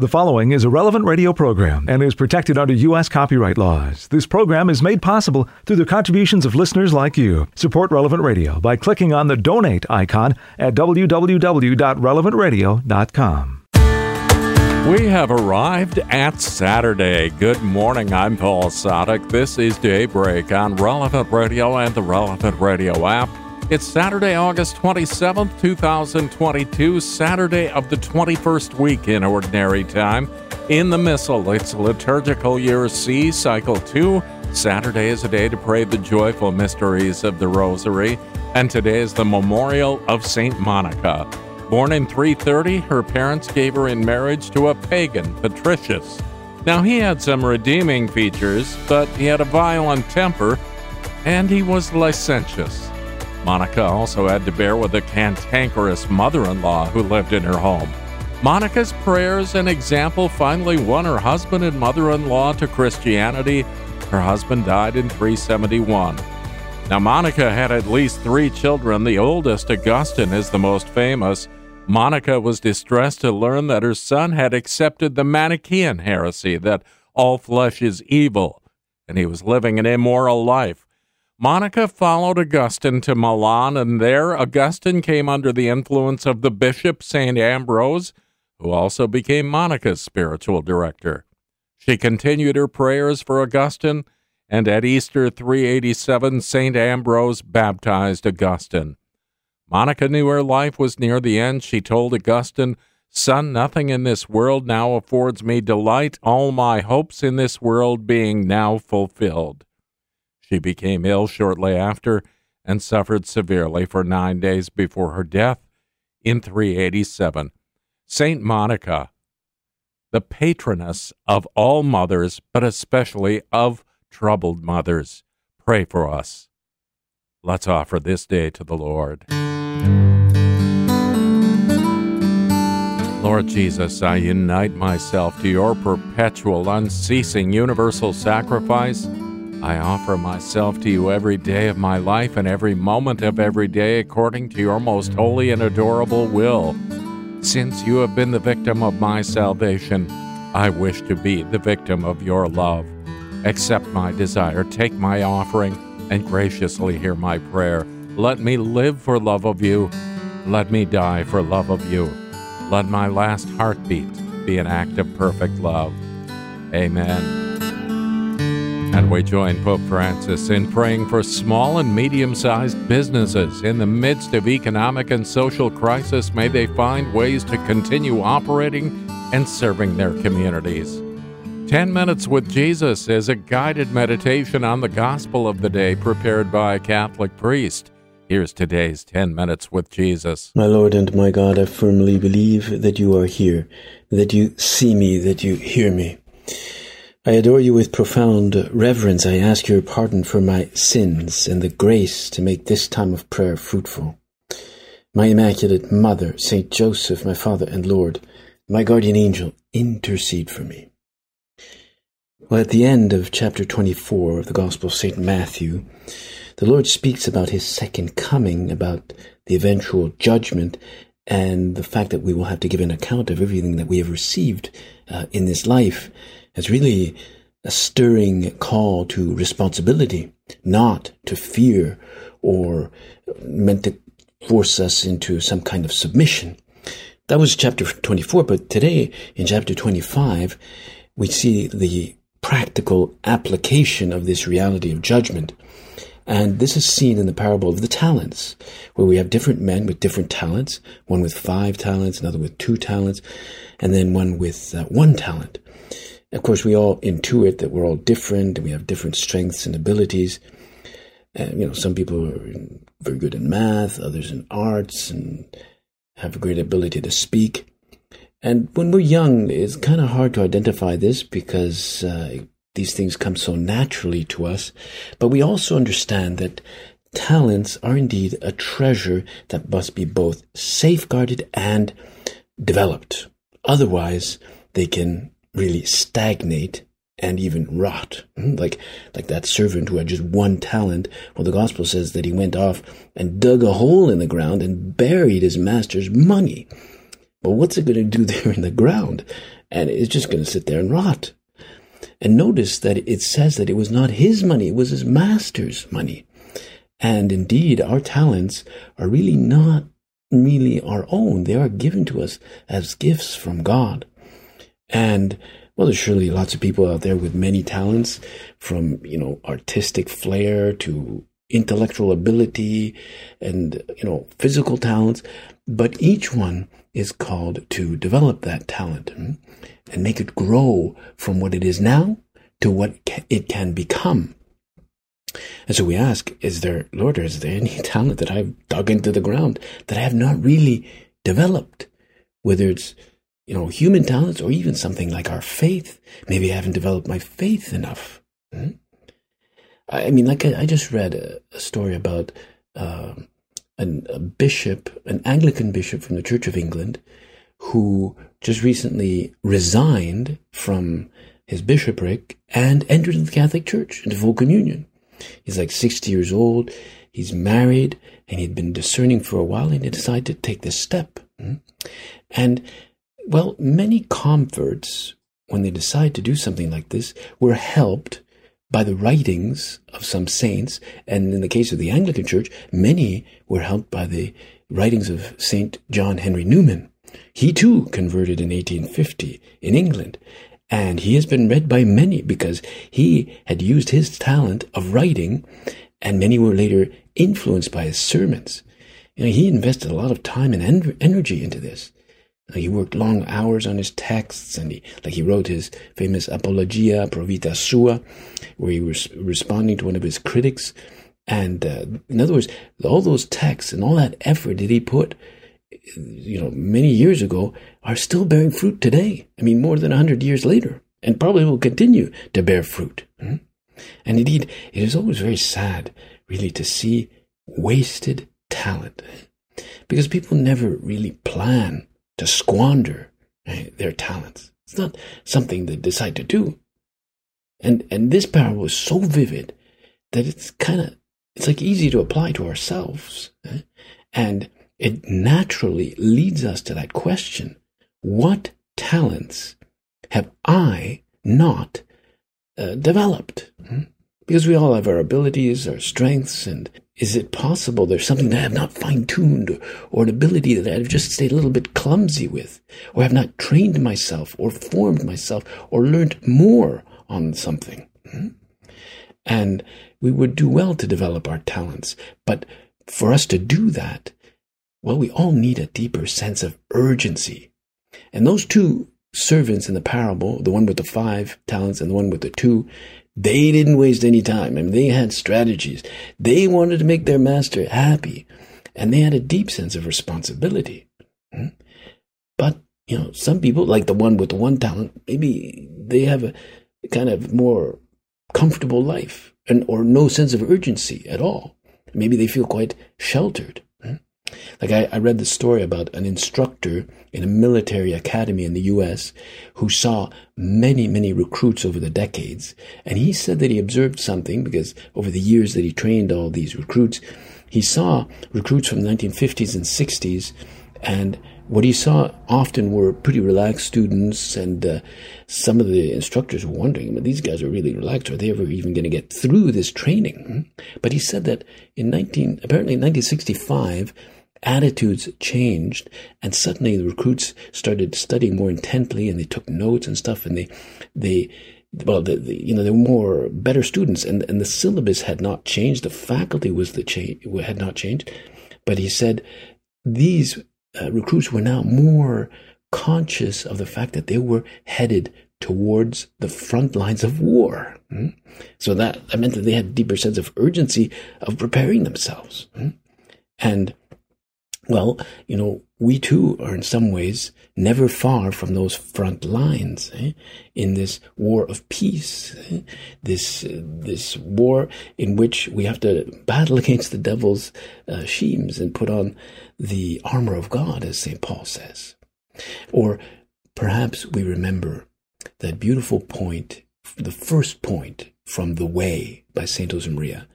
The following is a Relevant Radio program and is protected under U.S. copyright laws. This program is made possible through the contributions of listeners like you. Support Relevant Radio by clicking on the donate icon at www.relevantradio.com. We have arrived at Saturday. Good morning. I'm Paul Sadek. This is Daybreak on Relevant Radio and the Relevant Radio app. It's Saturday, August 27th, 2022, Saturday of the 21st week in Ordinary Time. In the Missal, it's Liturgical Year C, Cycle 2. Saturday is a day to pray the joyful mysteries of the Rosary, and today is the memorial of St. Monica. Born in 330, her parents gave her in marriage to a pagan, Patricius. Now, he had some redeeming features, but he had a violent temper, and he was licentious. Monica also had to bear with a cantankerous mother-in-law who lived in her home. Monica's prayers and example finally won her husband and mother-in-law to Christianity. Her husband died in 371. Now, Monica had at least 3 children. The oldest, Augustine, is the most famous. Monica was distressed to learn that her son had accepted the Manichean heresy, that all flesh is evil, and he was living an immoral life. Monica followed Augustine to Milan, and there Augustine came under the influence of the bishop, St. Ambrose, who also became Monica's spiritual director. She continued her prayers for Augustine, and at Easter 387, St. Ambrose baptized Augustine. Monica knew her life was near the end. She told Augustine, "Son, nothing in this world now affords me delight, all my hopes in this world being now fulfilled." She became ill shortly after and suffered severely for 9 days before her death in 387. Saint Monica, the patroness of all mothers, but especially of troubled mothers, pray for us. Let's offer this day to the Lord. Lord Jesus, I unite myself to your perpetual, unceasing, universal sacrifice. I offer myself to you every day of my life and every moment of every day according to your most holy and adorable will. Since you have been the victim of my salvation, I wish to be the victim of your love. Accept my desire, take my offering, and graciously hear my prayer. Let me live for love of you. Let me die for love of you. Let my last heartbeat be an act of perfect love. Amen. And we join Pope Francis in praying for small and medium-sized businesses. In the midst of economic and social crisis, may they find ways to continue operating and serving their communities. 10 Minutes with Jesus is a guided meditation on the gospel of the day prepared by a Catholic priest. Here's today's 10 Minutes with Jesus. My Lord and my God, I firmly believe that you are here, that you see me, that you hear me. I adore you with profound reverence. I ask your pardon for my sins and the grace to make this time of prayer fruitful. My Immaculate Mother, St. Joseph, my Father and Lord, my guardian angel, intercede for me. Well, at the end of chapter 24 of the Gospel of St. Matthew, the Lord speaks about his second coming, about the eventual judgment, and the fact that we will have to give an account of everything that we have received in this life. It's really a stirring call to responsibility, not to fear or meant to force us into some kind of submission. That was chapter 24, but today in chapter 25, we see the practical application of this reality of judgment. And this is seen in the parable of the talents, where we have different men with different talents, one with 5 talents, another with 2 talents, and then one with 1 talent. Of course, we all intuit that we're all different and we have different strengths and abilities. Some people are very good in math, others in arts, and have a great ability to speak. And when we're young, it's kind of hard to identify this because these things come so naturally to us. But we also understand that talents are indeed a treasure that must be both safeguarded and developed. Otherwise, they can really stagnate and even rot, like that servant who had just 1 talent. Well, the gospel says that he went off and dug a hole in the ground and buried his master's money. But what's it going to do there in the ground? and it's just going to sit there and rot. And notice that it says that it was not his money, it was his master's money. And indeed, our talents are really not really our own. They are given to us as gifts from God. And, well, there's surely lots of people out there with many talents, from, you know, artistic flair to intellectual ability and, you know, physical talents. But each one is called to develop that talent and make it grow from what it is now to what it can become. And so we ask, Lord, is there any talent that I've dug into the ground that I have not really developed? Whether it's, you know, human talents or even something like our faith. Maybe I haven't developed my faith enough. I mean, like I just read a story about a bishop, an Anglican bishop from the Church of England, who just recently resigned from his bishopric and entered the Catholic Church into full communion. He's like 60 years old, he's married, and he'd been discerning for a while, and he decided to take this step. And, well, many converts, when they decide to do something like this, were helped by the writings of some saints, and in the case of the Anglican Church, many were helped by the writings of St. John Henry Newman. He too converted in 1850 in England, and he has been read by many because he had used his talent of writing, and many were later influenced by his sermons. You know, he invested a lot of time and energy into this. He worked long hours on his texts, and he wrote his famous Apologia Pro Vita Sua, where he was responding to one of his critics. And in other words, all those texts and all that effort that he put, you know, many years ago, are still bearing fruit today. I mean, more than 100 years later, and probably will continue to bear fruit. And indeed, it is always very sad, really, to see wasted talent, because people never really plan to squander their talents. It's not something they decide to do. And this parable is so vivid that it's like easy to apply to ourselves. And it naturally leads us to that question: what talents have I not developed? Because we all have our abilities, our strengths, and is it possible there's something that I have not fine-tuned, or an ability that I've just stayed a little bit clumsy with, or have not trained myself, or formed myself, or learned more on something? And we would do well to develop our talents, but for us to do that, well, we all need a deeper sense of urgency. And those two servants in the parable, the one with the 5 talents and the one with the 2, they didn't waste any time. I mean, they had strategies. They wanted to make their master happy, and they had a deep sense of responsibility. But, you know, some people, like the one with the 1 talent, maybe they have a kind of more comfortable life, and or no sense of urgency at all. Maybe they feel quite sheltered. Like I read this story about an instructor in a military academy in the U.S. who saw many, many recruits over the decades. And he said that he observed something, because over the years that he trained all these recruits, he saw recruits from the 1950s and 60s. And what he saw often were pretty relaxed students. And some of the instructors were wondering, well, these guys are really relaxed. Are they ever even going to get through this training? But he said that apparently in 1965, attitudes changed, and suddenly the recruits started studying more intently, and they took notes and stuff, and they were better students, and the syllabus had not changed, the faculty had not changed, but he said these recruits were now more conscious of the fact that they were headed towards the front lines of war. So that meant that they had a deeper sense of urgency of preparing themselves, and. Well, you know, we too are in some ways never far from those front lines in this war of peace, this war in which we have to battle against the devil's schemes and put on the armor of God, as St. Paul says. Or perhaps we remember that beautiful point, the first point from The Way by St. Josemaria.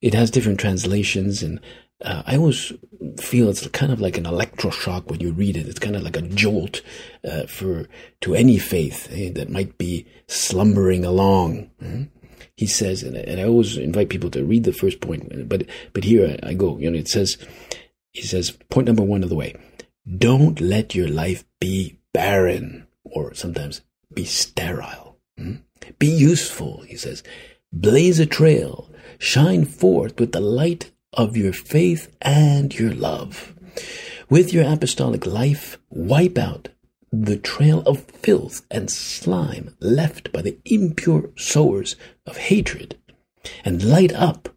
It has different translations, and I always feel it's kind of like an electroshock when you read it. It's kind of like a jolt to any faith that might be slumbering along. Mm-hmm. He says, and I always invite people to read the first point, but here I go. You know, it says, he says, point number one of the way, don't let your life be barren, or sometimes be sterile. Mm-hmm. Be useful, he says. Blaze a trail. Shine forth with the light of your faith and your love. With your apostolic life, wipe out the trail of filth and slime left by the impure sowers of hatred, and light up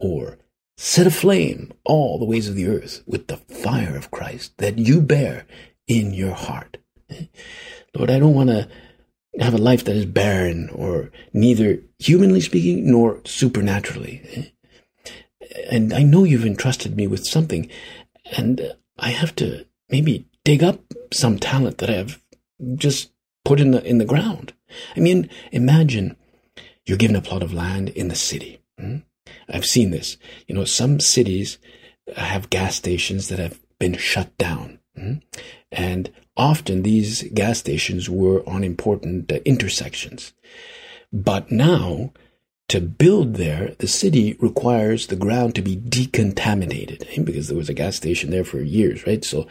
or set aflame all the ways of the earth with the fire of Christ that you bear in your heart. Lord, I don't want to have a life that is barren, or neither humanly speaking nor supernaturally. And I know you've entrusted me with something, and I have to maybe dig up some talent that I have just put in the ground. I mean, imagine you're given a plot of land in the city. I've seen this. You know, some cities have gas stations that have been shut down. And often these gas stations were on important intersections. But now, to build there, the city requires the ground to be decontaminated, because there was a gas station there for years, right? So,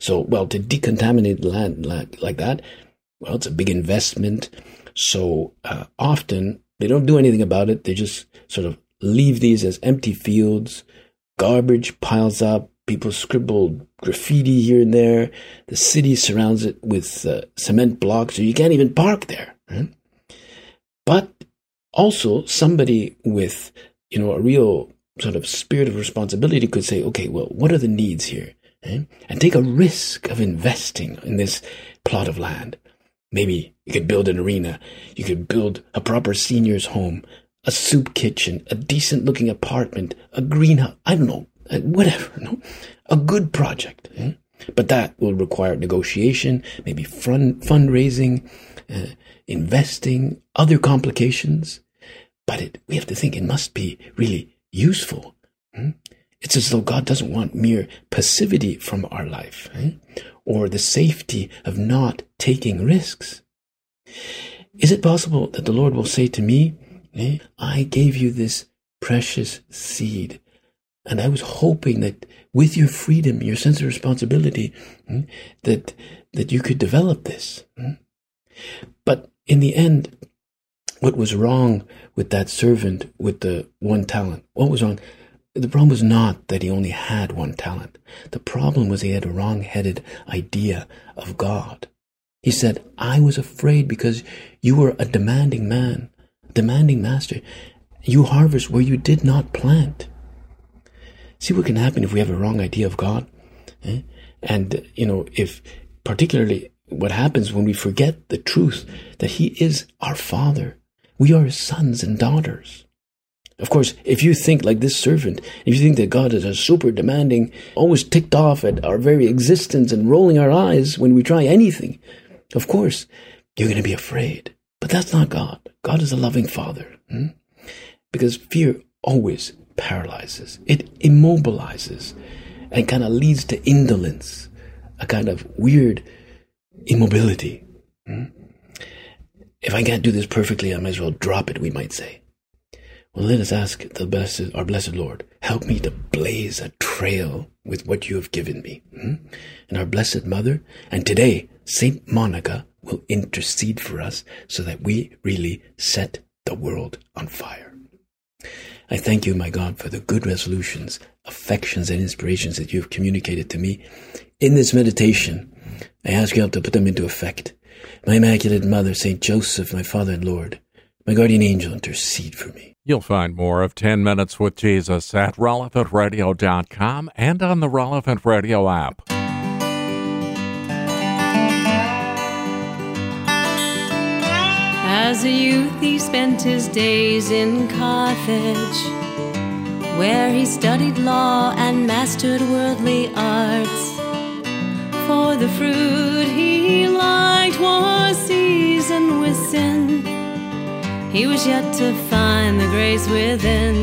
to decontaminate land like that, well, it's a big investment. So often they don't do anything about it. They just sort of leave these as empty fields. Garbage piles up. People scribble graffiti here and there. The city surrounds it with cement blocks, so you can't even park there. Right? But also, somebody with, you know, a real sort of spirit of responsibility could say, okay, well, what are the needs here? Right? And take a risk of investing in this plot of land. Maybe you could build an arena. You could build a proper senior's home, a soup kitchen, a decent-looking apartment, a greenhouse. I don't know. Whatever, no? A good project. But that will require negotiation, maybe fundraising, investing, other complications. But we have to think it must be really useful. It's as though God doesn't want mere passivity from our life, or the safety of not taking risks. Is it possible that the Lord will say to me, I gave you this precious seed, and I was hoping that with your freedom, your sense of responsibility, that you could develop this. But in the end, what was wrong with that servant with the one talent? What was wrong? The problem was not that he only had one talent. The problem was he had a wrong-headed idea of God. He said, I was afraid because you were a demanding man, demanding master. You harvest where you did not plant. See what can happen if we have a wrong idea of God. And, you know, if particularly what happens when we forget the truth that he is our Father. We are his sons and daughters. Of course, if you think like this servant, if you think that God is a super demanding, always ticked off at our very existence and rolling our eyes when we try anything, of course, you're going to be afraid. But that's not God. God is a loving Father. Because fear always paralyzes, it immobilizes, and kind of leads to indolence, a kind of weird immobility. If I can't do this perfectly, I might as well drop it, we might say. Well, let us ask our blessed Lord, help me to blaze a trail with what you have given me. And our Blessed Mother, and today, Saint Monica will intercede for us so that we really set the world on fire. I thank you, my God, for the good resolutions, affections, and inspirations that you have communicated to me. In this meditation, I ask you help to put them into effect. My Immaculate Mother, St. Joseph, my Father and Lord, my guardian angel, intercede for me. You'll find more of 10 Minutes with Jesus at relevantradio.com and on the Relevant Radio app. As a youth, he spent his days in Carthage, where he studied law and mastered worldly arts. For the fruit he liked was seasoned with sin. He was yet to find the grace within.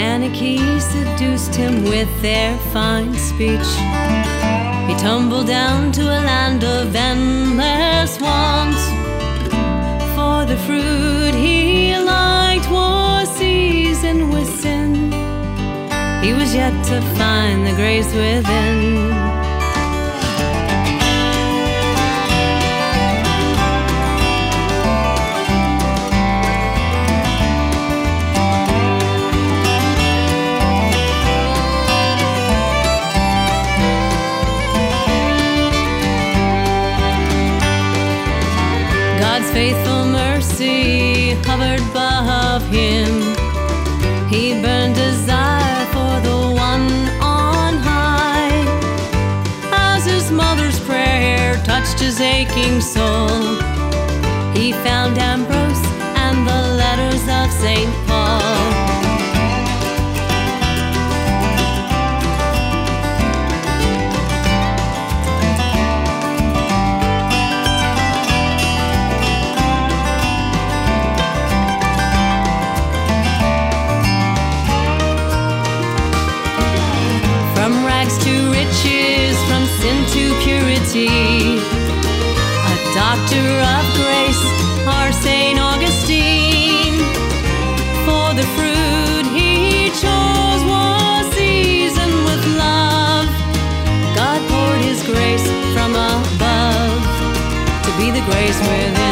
Manichees seduced him with their fine speech. He tumbled down to a land of endless want, for the fruit he liked was seasoned with sin. He was yet to find the grace within. Faithful mercy covered above him. He burned desire for the one on high. As his mother's prayer touched his aching soul, he found Ambrose and the letters of St. Paul. To purity, a doctor of grace, our St. Augustine. For the fruit he chose was seasoned with love. God poured his grace from above to be the grace within.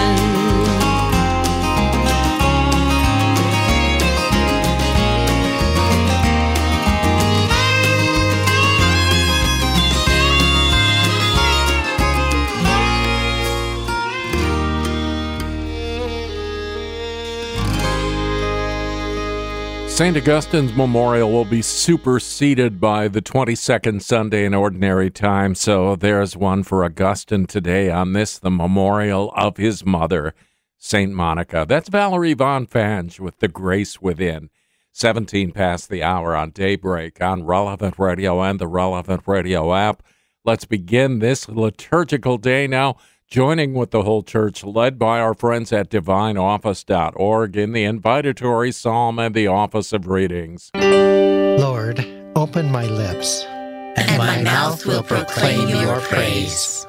St. Augustine's memorial will be superseded by the 22nd Sunday in Ordinary Time, so there's one for Augustine today on this, the memorial of his mother, St. Monica. That's Valerie von Fange with The Grace Within, 17 past the hour on Daybreak on Relevant Radio and the Relevant Radio app. Let's begin this liturgical day now, joining with the whole church, led by our friends at DivineOffice.org in the invitatory psalm and the office of readings. Lord, open my lips, and my mouth will proclaim your praise.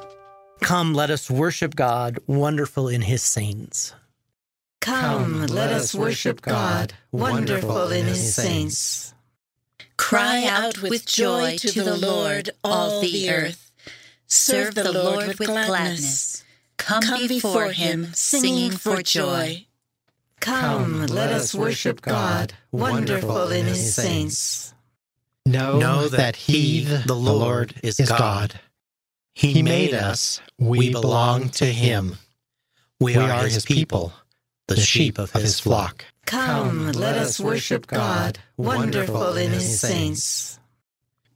Come, let us worship God, wonderful in his saints. Come, let us worship God, wonderful in his saints. Cry out with joy to the Lord, all the earth. Serve the Lord with gladness. Come before him, singing for joy. Come, let us worship God, wonderful in his saints. Know that he, the Lord, is God. He made us, we belong to him. We are his people, the sheep of his flock. Come, let us worship God, wonderful in his saints.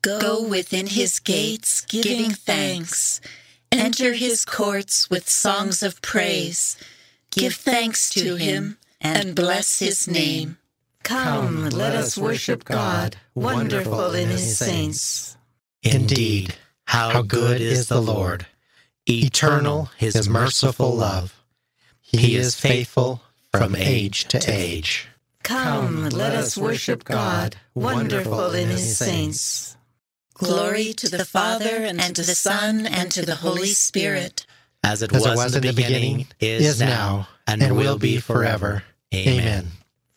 Go within his gates, giving thanks. Enter his courts with songs of praise. Give thanks to him and bless his name. Come, let us worship God, wonderful in his saints. Indeed, how good is the Lord, eternal his merciful love. He is faithful from age to age. Come, let us worship God, wonderful in his saints. Glory to the Father, and to the Son, and to the Holy Spirit. As it was in the beginning, is now, and will be forever. Amen.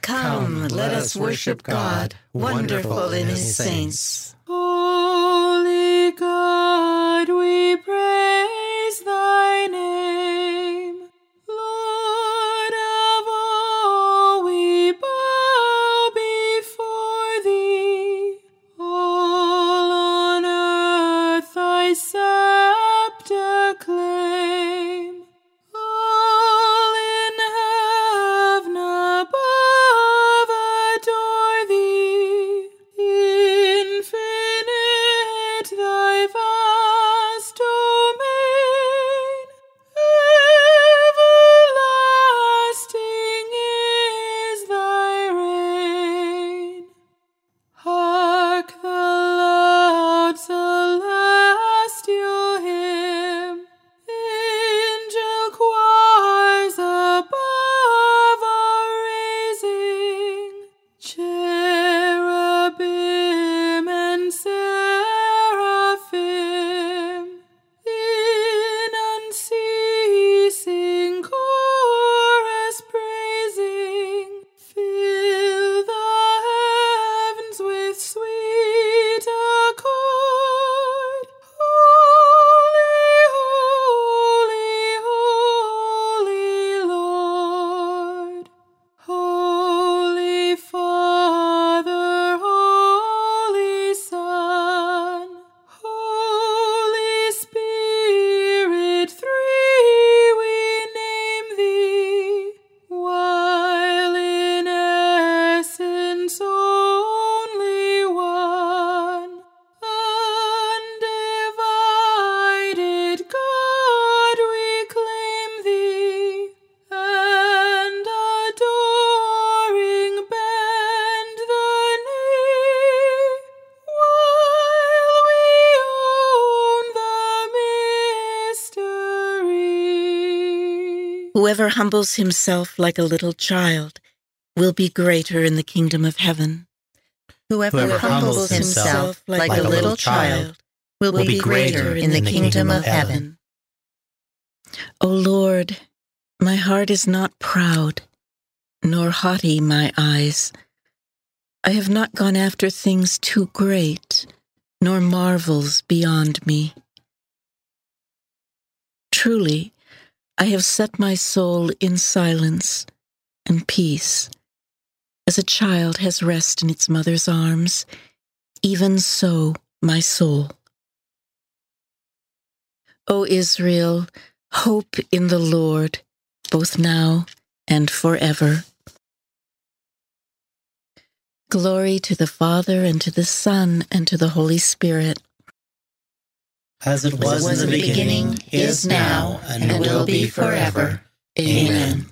Come, let us worship God, wonderful in his saints. Holy God, we praise thy name. Lord of all, we bow before thee. Thy scepter claim, all in heaven above adore thee. Infinite thy vast domain, everlasting is thy reign. Hark the louds, celestial hymn. Whoever humbles himself like a little child will be greater in the kingdom of heaven. Whoever humbles himself like a little child will be greater in the kingdom of heaven. O Lord, my heart is not proud, nor haughty my eyes. I have not gone after things too great, nor marvels beyond me. Truly, I have set my soul in silence and peace. As a child has rest in its mother's arms, even so my soul. O Israel, hope in the Lord, both now and forever. Glory to the Father, and to the Son, and to the Holy Spirit. As it was in the beginning, is now, and will be forever. Amen.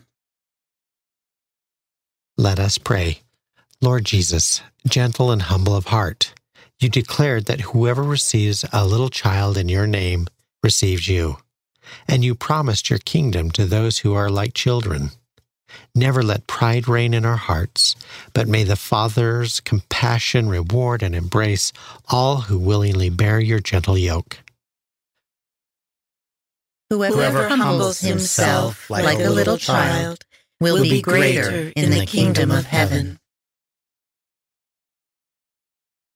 Let us pray. Lord Jesus, gentle and humble of heart, you declared that whoever receives a little child in your name receives you, and you promised your kingdom to those who are like children. Never let pride reign in our hearts, but may the Father's compassion reward and embrace all who willingly bear your gentle yoke. Whoever humbles himself like a little child will be greater in the kingdom of heaven.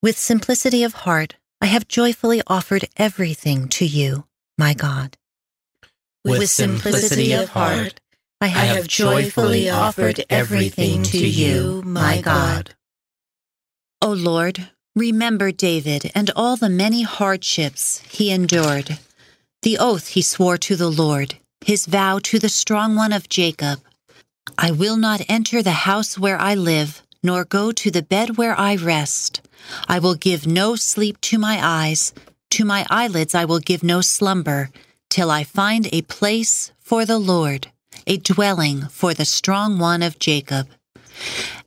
With simplicity of heart, I have joyfully offered everything to you, my God. With simplicity of heart, I have joyfully offered everything to you, my God. O Lord, remember David and all the many hardships he endured, the oath he swore to the Lord, his vow to the Strong One of Jacob. I will not enter the house where I live, nor go to the bed where I rest. I will give no sleep to my eyes, to my eyelids I will give no slumber, till I find a place for the Lord, a dwelling for the Strong One of Jacob.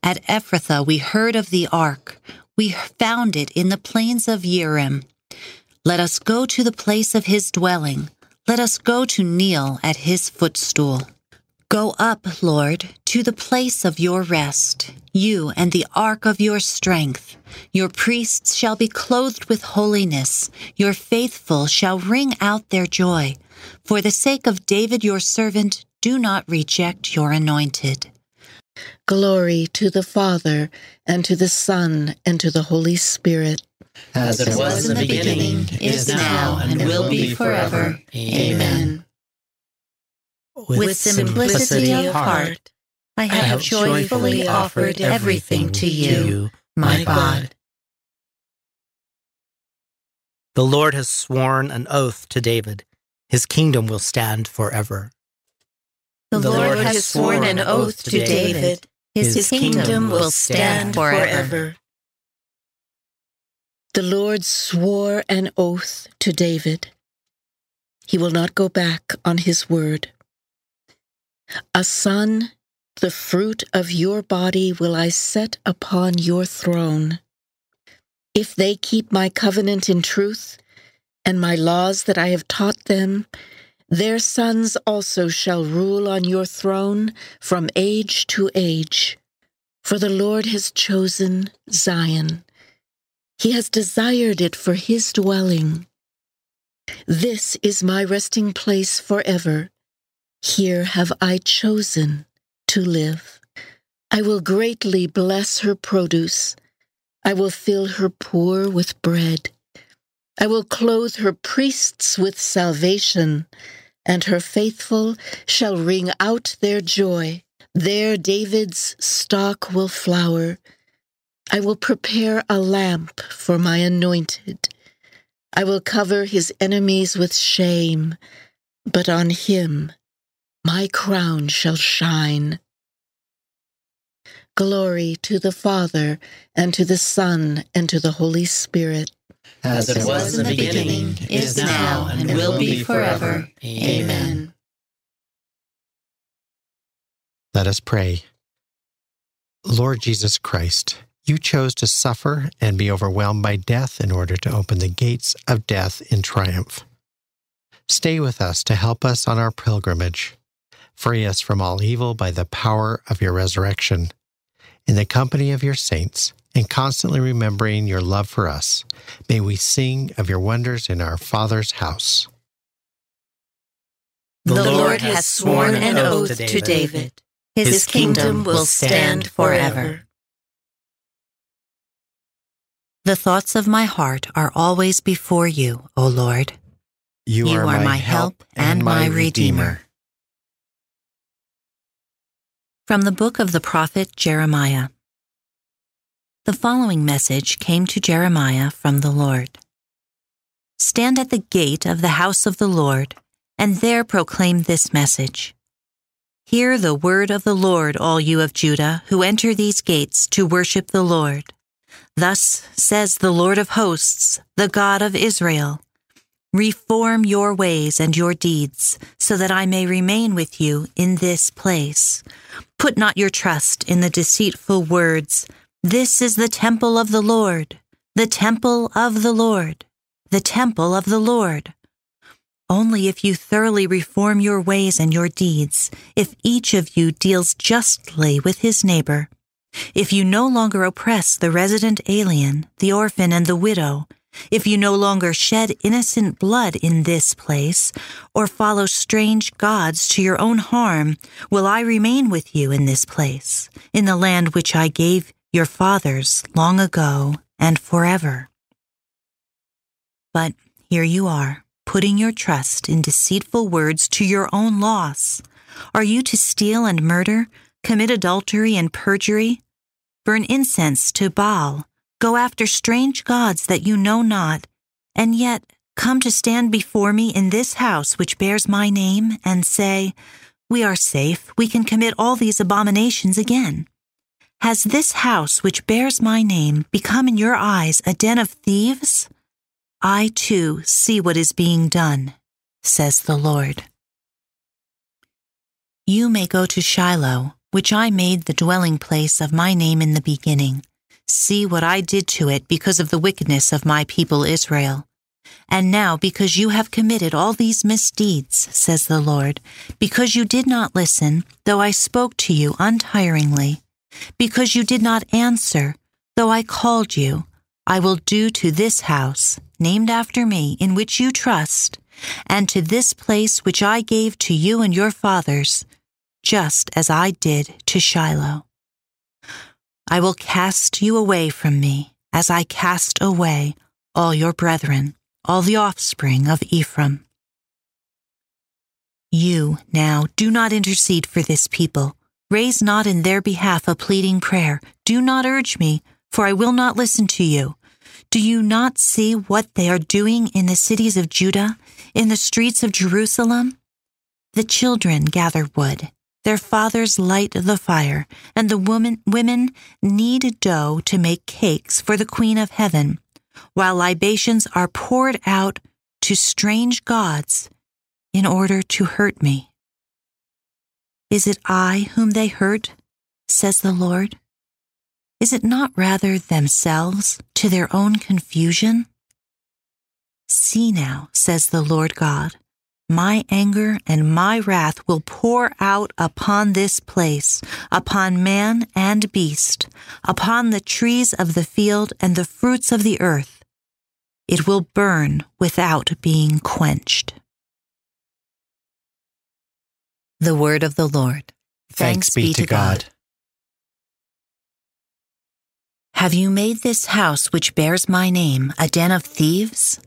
At Ephrathah we heard of the ark. We found it in the plains of Yerim. Let us go to the place of his dwelling. Let us go to kneel at his footstool. Go up, Lord, to the place of your rest, you and the ark of your strength. Your priests shall be clothed with holiness. Your faithful shall ring out their joy. For the sake of David your servant, do not reject your anointed. Glory to the Father, and to the Son, and to the Holy Spirit. As it was in the beginning, is now, and will be forever. Amen. With simplicity of heart, I have joyfully offered everything to you, my God. The Lord has sworn an oath to David. His kingdom will stand forever. The Lord has sworn an oath to David. His kingdom will stand forever. The Lord swore an oath to David. He will not go back on his word. A son, the fruit of your body, will I set upon your throne. If they keep my covenant in truth, and my laws that I have taught them, their sons also shall rule on your throne from age to age. For the Lord has chosen Zion. He has desired it for his dwelling. This is my resting place forever. Here have I chosen to live. I will greatly bless her produce. I will fill her poor with bread. I will clothe her priests with salvation, and her faithful shall ring out their joy. Their David's stock will flower. I will prepare a lamp for my anointed. I will cover his enemies with shame, but on him my crown shall shine. Glory to the Father, and to the Son, and to the Holy Spirit. As it was in the beginning, is now, and will be forever. Amen. Let us pray. Lord Jesus Christ, you chose to suffer and be overwhelmed by death in order to open the gates of death in triumph. Stay with us to help us on our pilgrimage. Free us from all evil by the power of your resurrection. In the company of your saints, and constantly remembering your love for us, may we sing of your wonders in our Father's house. The Lord has sworn an oath to David. His kingdom will stand forever. The thoughts of my heart are always before you, O Lord. You are my help and my Redeemer. From the book of the prophet Jeremiah. The following message came to Jeremiah from the Lord. Stand at the gate of the house of the Lord, and there proclaim this message. Hear the word of the Lord, all you of Judah, who enter these gates to worship the Lord. Thus says the Lord of hosts, the God of Israel, reform your ways and your deeds, so that I may remain with you in this place. Put not your trust in the deceitful words. This is the temple of the Lord, the temple of the Lord, the temple of the Lord. Only if you thoroughly reform your ways and your deeds, if each of you deals justly with his neighbor, if you no longer oppress the resident alien, the orphan, and the widow, if you no longer shed innocent blood in this place, or follow strange gods to your own harm, will I remain with you in this place, in the land which I gave your fathers long ago and forever. But here you are, putting your trust in deceitful words to your own loss. Are you to steal and murder, commit adultery and perjury, burn incense to Baal, go after strange gods that you know not, and yet come to stand before me in this house which bears my name and say, we are safe, we can commit all these abominations again? Has this house which bears my name become in your eyes a den of thieves? I too see what is being done, says the Lord. You may go to Shiloh, which I made the dwelling place of my name in the beginning. See what I did to it because of the wickedness of my people Israel. And now, because you have committed all these misdeeds, says the Lord, because you did not listen, though I spoke to you untiringly, because you did not answer, though I called you, I will do to this house, named after me, in which you trust, and to this place which I gave to you and your fathers, just as I did to Shiloh. I will cast you away from me, as I cast away all your brethren, all the offspring of Ephraim. You now do not intercede for this people. Raise not in their behalf a pleading prayer. Do not urge me, for I will not listen to you. Do you not see what they are doing in the cities of Judah, in the streets of Jerusalem? The children gather wood, their fathers light the fire, and the women knead dough to make cakes for the Queen of Heaven, while libations are poured out to strange gods in order to hurt me. Is it I whom they hurt, says the Lord? Is it not rather themselves to their own confusion? See now, says the Lord God, my anger and my wrath will pour out upon this place, upon man and beast, upon the trees of the field and the fruits of the earth. It will burn without being quenched. The word of the Lord. Thanks be to God. Have you made this house which bears my name a den of thieves?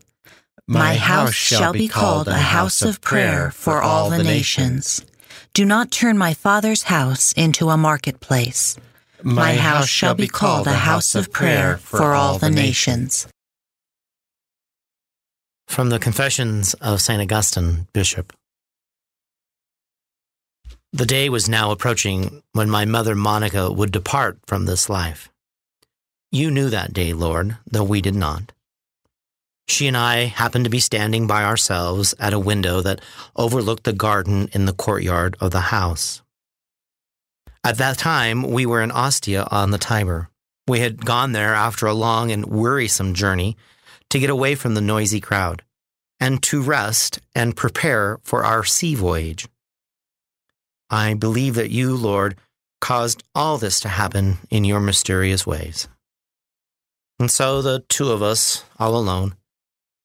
My house shall be called a house of prayer for all the nations. Do not turn my Father's house into a marketplace. My house shall be called a house of prayer for all the nations. From the Confessions of Saint Augustine, Bishop. The day was now approaching when my mother Monica would depart from this life. You knew that day, Lord, though we did not. She and I happened to be standing by ourselves at a window that overlooked the garden in the courtyard of the house. At that time, we were in Ostia on the Tiber. We had gone there after a long and wearisome journey to get away from the noisy crowd and to rest and prepare for our sea voyage. I believe that you, Lord, caused all this to happen in your mysterious ways. And so the two of us, all alone,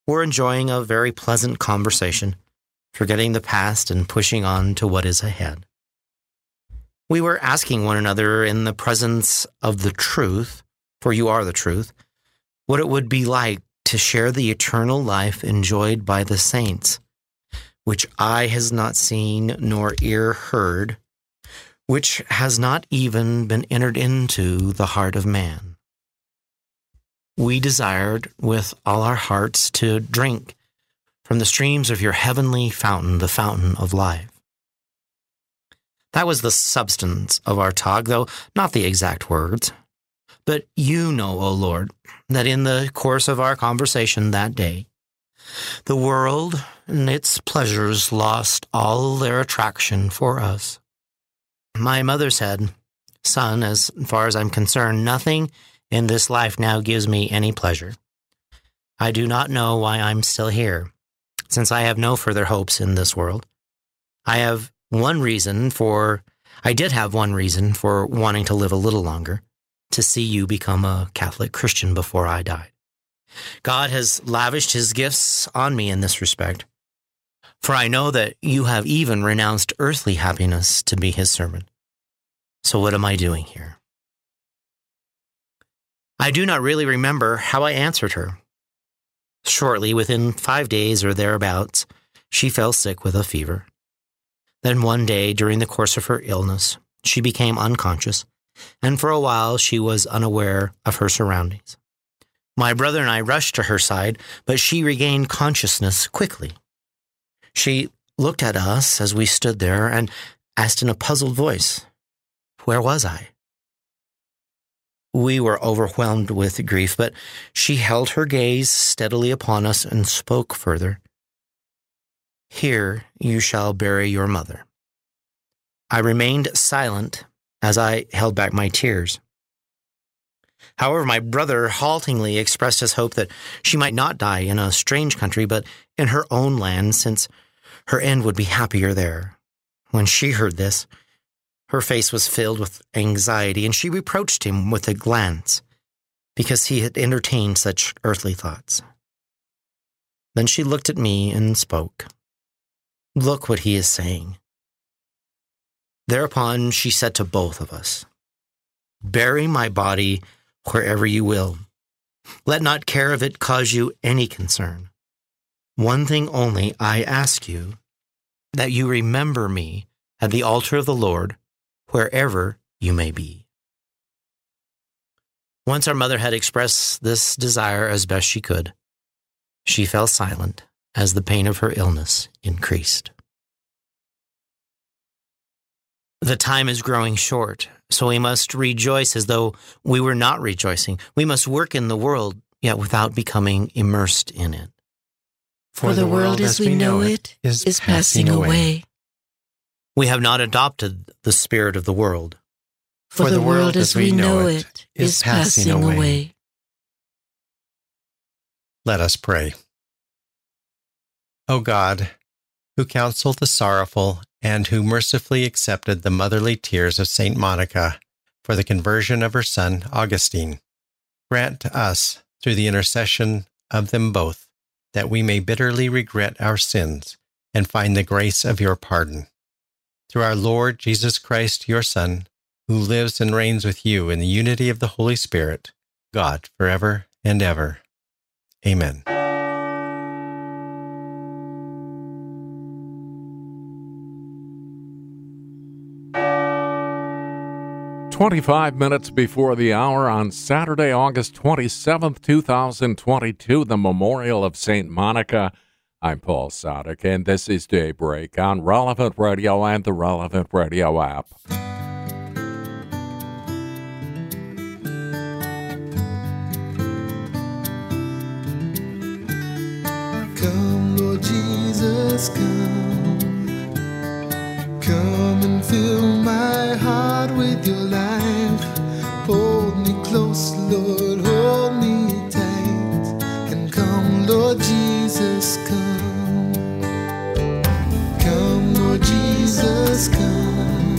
were enjoying a very pleasant conversation, forgetting the past and pushing on to what is ahead. We were asking one another in the presence of the truth, for you are the truth, what it would be like to share the eternal life enjoyed by the saints, which eye has not seen nor ear heard, which has not even been entered into the heart of man. We desired with all our hearts to drink from the streams of your heavenly fountain, the fountain of life. That was the substance of our talk, though not the exact words. But you know, O Lord, that in the course of our conversation that day, the world and its pleasures lost all their attraction for us. My mother said, "Son, as far as I'm concerned, nothing in this life now gives me any pleasure. I do not know why I'm still here, since I have no further hopes in this world. I did have one reason for wanting to live a little longer, to see you become a Catholic Christian before I died. God has lavished his gifts on me in this respect, for I know that you have even renounced earthly happiness to be his servant. So what am I doing here?" I do not really remember how I answered her. Shortly, within 5 days or thereabouts, she fell sick with a fever. Then one day, during the course of her illness, she became unconscious, and for a while she was unaware of her surroundings. My brother and I rushed to her side, but she regained consciousness quickly. She looked at us as we stood there and asked in a puzzled voice, "Where was I?" We were overwhelmed with grief, but she held her gaze steadily upon us and spoke further. "Here you shall bury your mother." I remained silent as I held back my tears. However, my brother haltingly expressed his hope that she might not die in a strange country, but in her own land, since her end would be happier there. When she heard this, her face was filled with anxiety, and she reproached him with a glance, because he had entertained such earthly thoughts. Then she looked at me and spoke, "Look what he is saying." Thereupon she said to both of us, "Bury my body wherever you will. Let not care of it cause you any concern. One thing only I ask you, that you remember me at the altar of the Lord, wherever you may be." Once our mother had expressed this desire as best she could, she fell silent as the pain of her illness increased. The time is growing short, so we must rejoice as though we were not rejoicing. We must work in the world, yet without becoming immersed in it. For the world as we know it is passing away. We have not adopted the spirit of the world. For the world as we know it is passing away. Let us pray. O God, who counsel the sorrowful and who mercifully accepted the motherly tears of St. Monica for the conversion of her son, Augustine, grant to us, through the intercession of them both, that we may bitterly regret our sins and find the grace of your pardon. Through our Lord Jesus Christ, your Son, who lives and reigns with you in the unity of the Holy Spirit, God, forever and ever. Amen. Twenty-5 minutes before the hour on Saturday, August 27th, 2022, the Memorial of St. Monica. I'm Paul Sadek, and this is Daybreak on Relevant Radio and the Relevant Radio app. Come, Lord Jesus, come. Come and fill my heart with your life. Hold me close, Lord, hold me tight. And come, Lord Jesus, come. Come, Lord Jesus, come.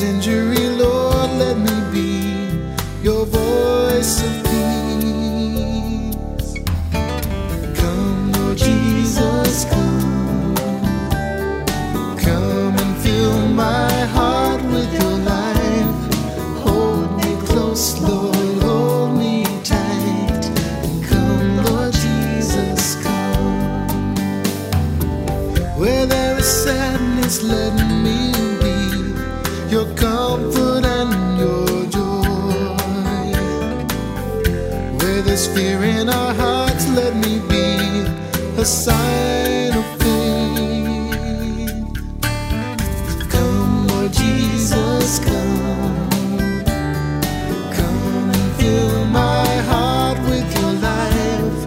there's injury, Lord, let me be your voice of peace. Come, Lord Jesus, come. Come and fill my heart with your life. Hold me close, Lord. Sadness, let me be your comfort and your joy. Where there's fear in our hearts, let me be a sign of faith. Come, Lord Jesus, come. Come and fill my heart with your life.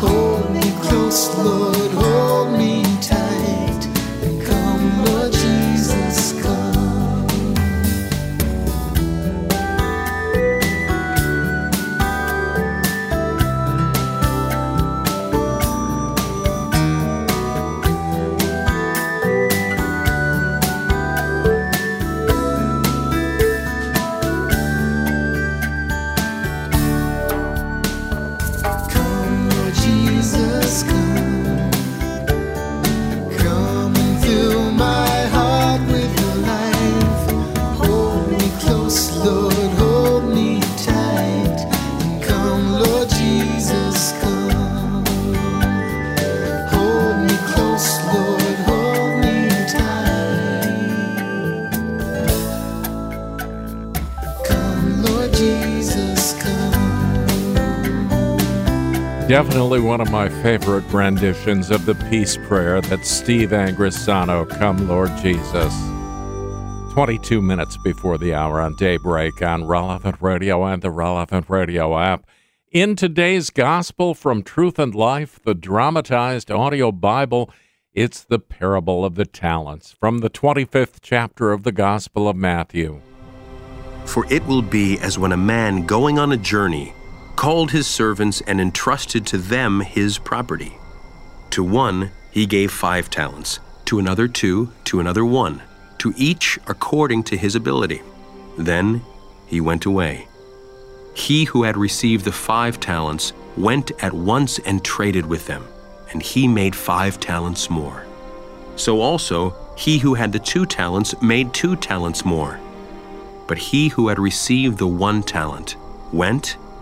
Hold me close, Lord, hold me tight. Definitely one of my favorite renditions of the peace prayer. That's Steve Angrisano, Come Lord Jesus. 22 minutes before the hour on Daybreak on Relevant Radio and the Relevant Radio app. In today's Gospel from Truth and Life, the dramatized audio Bible, it's the parable of the talents from the 25th chapter of the Gospel of Matthew. For it will be as when a man going on a journey called his servants and entrusted to them his property. To one he gave 5 talents, to another 2, to another 1, to each according to his ability. Then he went away. He who had received the 5 talents went at once and traded with them, and he made 5 talents more. So also he who had the 2 talents made 2 talents more. But he who had received the 1 talent went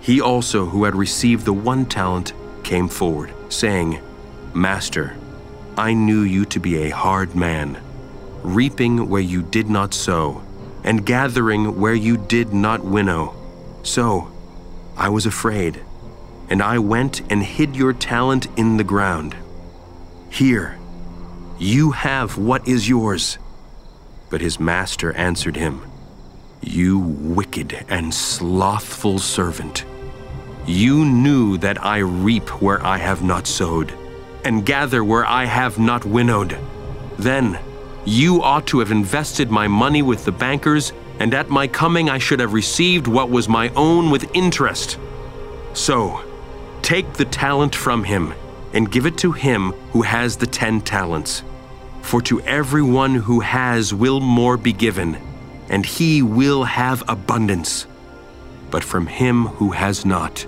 He also who had received the 1 talent came forward, saying, Master, I knew you to be a hard man, reaping where you did not sow, and gathering where you did not winnow. So I was afraid, and I went and hid your talent in the ground. Here, you have what is yours. But his master answered him, You wicked and slothful servant. You knew that I reap where I have not sowed, and gather where I have not winnowed. Then you ought to have invested my money with the bankers, and at my coming I should have received what was my own with interest. So take the talent from him, and give it to him who has the 10 talents. For to everyone who has will more be given, and he will have abundance. But from him who has not,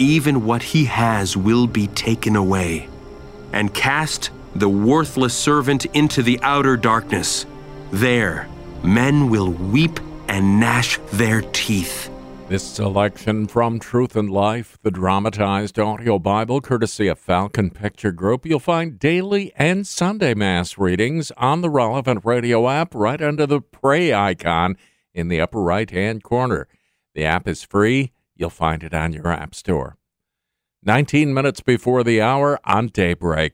even what he has will be taken away. And cast the worthless servant into the outer darkness. There men will weep and gnash their teeth. This selection from Truth and Life, the dramatized audio Bible, courtesy of Falcon Picture Group. You'll find daily and Sunday Mass readings on the Relevant Radio app right under the Pray icon in the upper right-hand corner. The app is free. You'll find it on your app store. 19 minutes before the hour on Daybreak.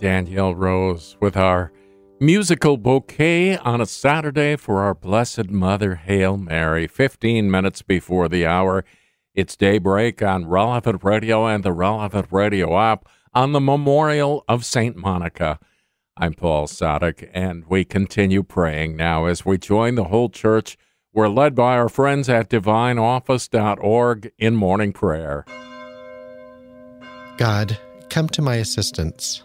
Danielle Rose with our musical bouquet on a Saturday for our Blessed Mother Hail Mary. 15 minutes before the hour, it's Daybreak on Relevant Radio and the Relevant Radio app on the memorial of St. Monica. I'm Paul Sadek, and we continue praying now as we join the whole church. We're led by our friends at DivineOffice.org in morning prayer. God, come to my assistance.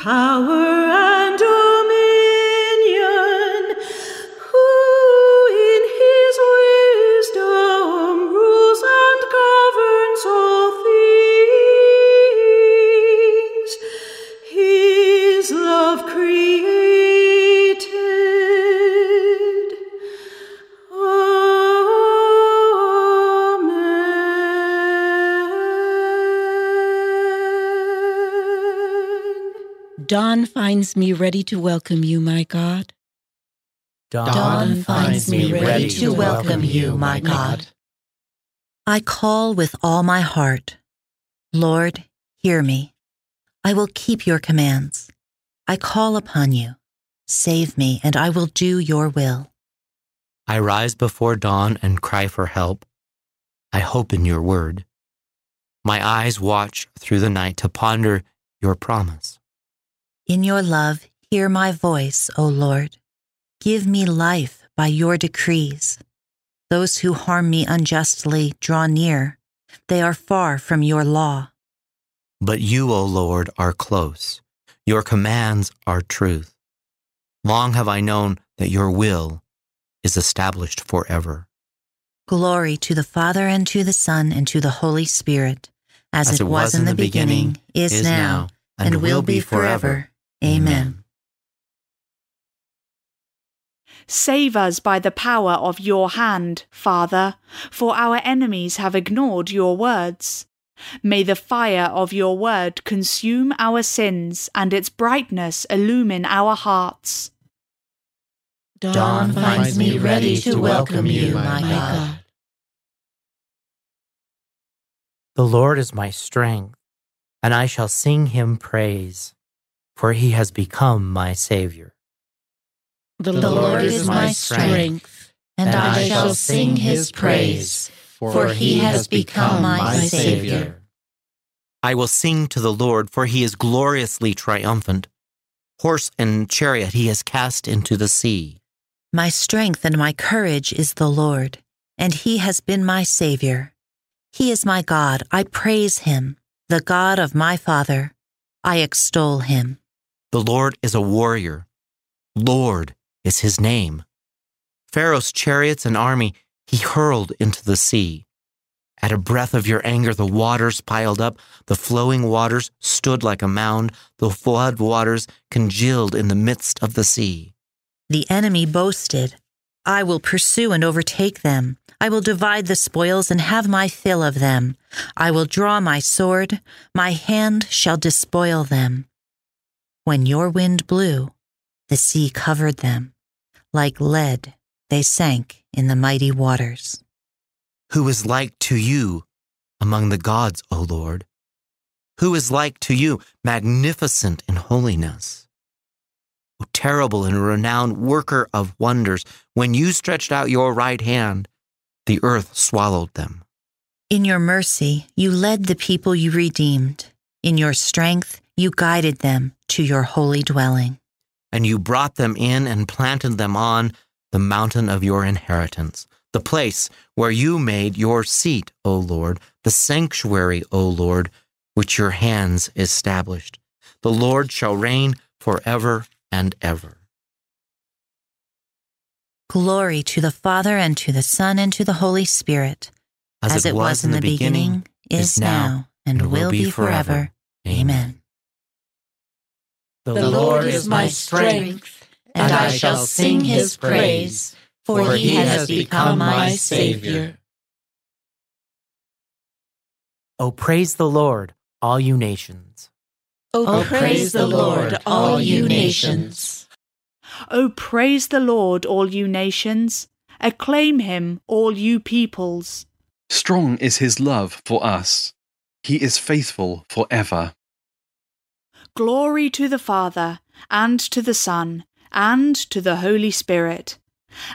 power and dominion, who in his wisdom rules and governs all things. His love created. Dawn finds me ready to welcome you, my God. Dawn finds me ready to welcome you, my God. I call with all my heart. Lord, hear me. I will keep your commands. I call upon you. Save me, and I will do your will. I rise before dawn and cry for help. I hope in your word. My eyes watch through the night to ponder your promise. In your love, hear my voice, O Lord. Give me life by your decrees. Those who harm me unjustly draw near. They are far from your law. But you, O Lord, are close. Your commands are truth. Long have I known that your will is established forever. Glory to the Father, and to the Son, and to the Holy Spirit, as it was in the beginning, is now, and will be forever. Amen. Save us by the power of your hand, Father, for our enemies have ignored your words. May the fire of your word consume our sins, and its brightness illumine our hearts. Dawn finds me ready to welcome you, my God. The Lord is my strength, and I shall sing him praise, for he has become my Savior. The Lord is my strength, and I shall sing his praise, for he has become my Savior. I will sing to the Lord, for he is gloriously triumphant. Horse and chariot he has cast into the sea. My strength and my courage is the Lord, and he has been my Savior. He is my God, I praise him, the God of my father. I extol him. The Lord is a warrior. Lord is his name. Pharaoh's chariots and army he hurled into the sea. At a breath of your anger, the waters piled up. The flowing waters stood like a mound. The flood waters congealed in the midst of the sea. The enemy boasted, I will pursue and overtake them. I will divide the spoils and have my fill of them. I will draw my sword. My hand shall despoil them. When your wind blew, the sea covered them. Like lead, they sank in the mighty waters. Who is like to you among the gods, O Lord? Who is like to you, magnificent in holiness? O terrible and renowned worker of wonders, when you stretched out your right hand, the earth swallowed them. In your mercy, you led the people you redeemed. In your strength, you guided them to your holy dwelling. And you brought them in and planted them on the mountain of your inheritance, the place where you made your seat, O Lord, the sanctuary, O Lord, which your hands established. The Lord shall reign forever and ever. Glory to the Father, and to the Son, and to the Holy Spirit, as it was in the beginning, is now, and will be forever. Amen. The Lord is my strength, and I shall sing his praise, for he has become my Savior. O praise the Lord, all you nations. O praise the Lord, all you nations. O praise the Lord, all you nations. Acclaim him, all you peoples. Strong is his love for us. He is faithful forever. Glory to the Father, and to the Son, and to the Holy Spirit,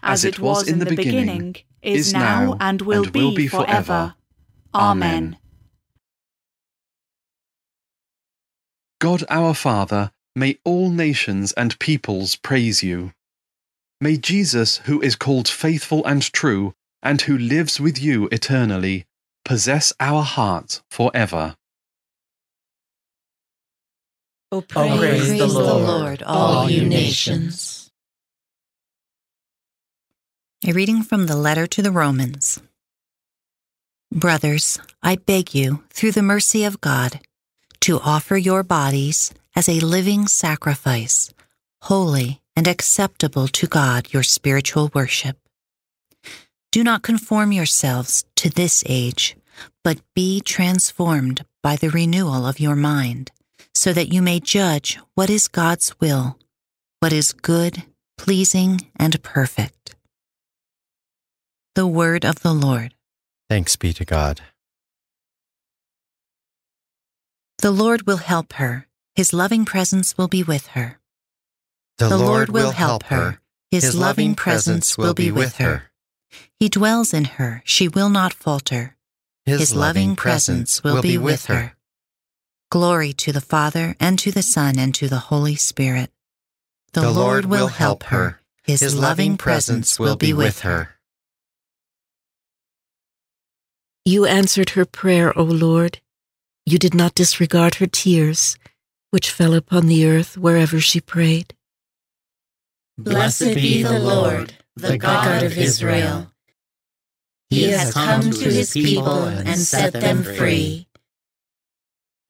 as it was in the beginning, is now, and will be forever. Amen. God our Father, may all nations and peoples praise you. May Jesus, who is called faithful and true, and who lives with you eternally, possess our hearts forever. O praise the Lord, all you nations. A reading from the letter to the Romans. Brothers, I beg you, through the mercy of God, to offer your bodies as a living sacrifice, holy and acceptable to God, your spiritual worship. Do not conform yourselves to this age, but be transformed by the renewal of your mind, so that you may judge what is God's will, what is good, pleasing, and perfect. The Word of the Lord. Thanks be to God. The Lord will help her. His loving presence will be with her. The Lord will help her. His loving presence will be with her. He dwells in her. She will not falter. His loving presence will be with her. Glory to the Father, and to the Son, and to the Holy Spirit. The Lord will help her. His loving presence will be with her. You answered her prayer, O Lord. You did not disregard her tears, which fell upon the earth wherever she prayed. Blessed be the Lord, the God of Israel. He has come to his people and set them free.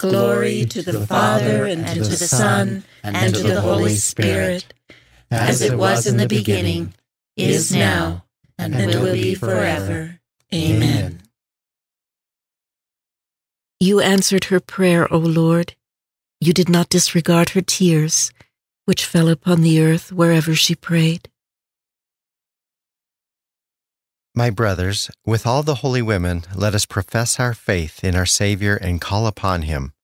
Glory to the Father, and to the Son, and to the Holy Spirit, as it was in the beginning, is now, and will be forever. Amen. You answered her prayer, O Lord. You did not disregard her tears, which fell upon the earth wherever she prayed. My brothers, with all the holy women, let us profess our faith in our Savior and call upon him.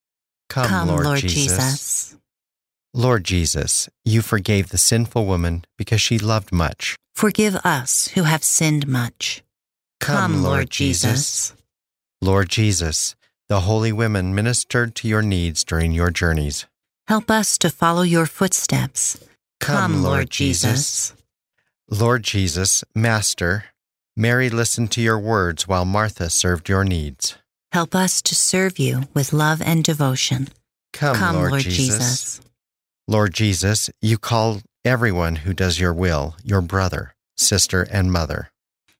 Come, Lord Jesus. Lord Jesus, you forgave the sinful woman because she loved much. Forgive us who have sinned much. Come, Lord Jesus. Lord Jesus, the holy women ministered to your needs during your journeys. Help us to follow your footsteps. Come, Lord Jesus. Lord Jesus, Master, Mary listened to your words while Martha served your needs. Help us to serve you with love and devotion. Come, Lord Jesus. Lord Jesus, you call everyone who does your will your brother, sister, and mother.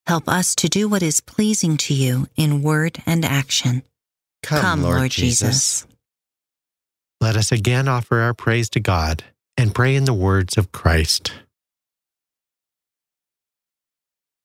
Help us to do what is pleasing to you in word and action. Come, Lord Jesus. Let us again offer our praise to God and pray in the words of Christ.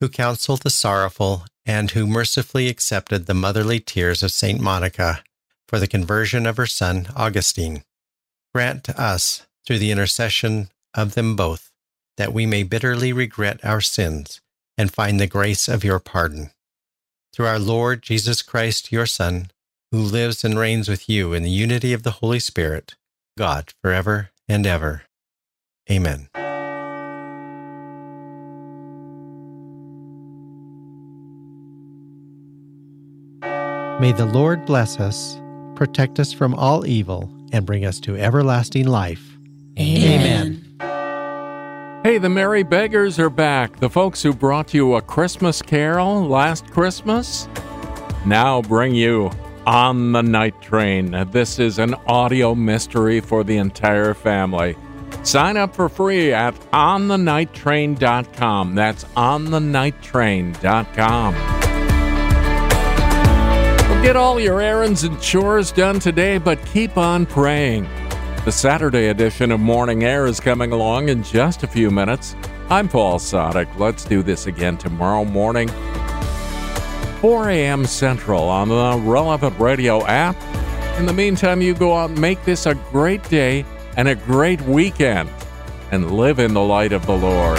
who counseled the sorrowful and who mercifully accepted the motherly tears of St. Monica for the conversion of her son Augustine, grant to us, through the intercession of them both, that we may bitterly regret our sins and find the grace of your pardon. Through our Lord Jesus Christ, your Son, who lives and reigns with you in the unity of the Holy Spirit, God, forever and ever. Amen. May the Lord bless us, protect us from all evil, and bring us to everlasting life. Amen. Hey, the Merry Beggars are back, the folks who brought you A Christmas Carol last Christmas. Now bring you On the Night Train. This is an audio mystery for the entire family. Sign up for free at onthenighttrain.com. That's onthenighttrain.com. Get all your errands and chores done today, but keep on praying. The Saturday edition of Morning Air is coming along in just a few minutes. I'm Paul Sadek. Let's do this again tomorrow morning, 4 a.m. Central on the Relevant Radio app. In the meantime, you go out and make this a great day and a great weekend and live in the light of the Lord.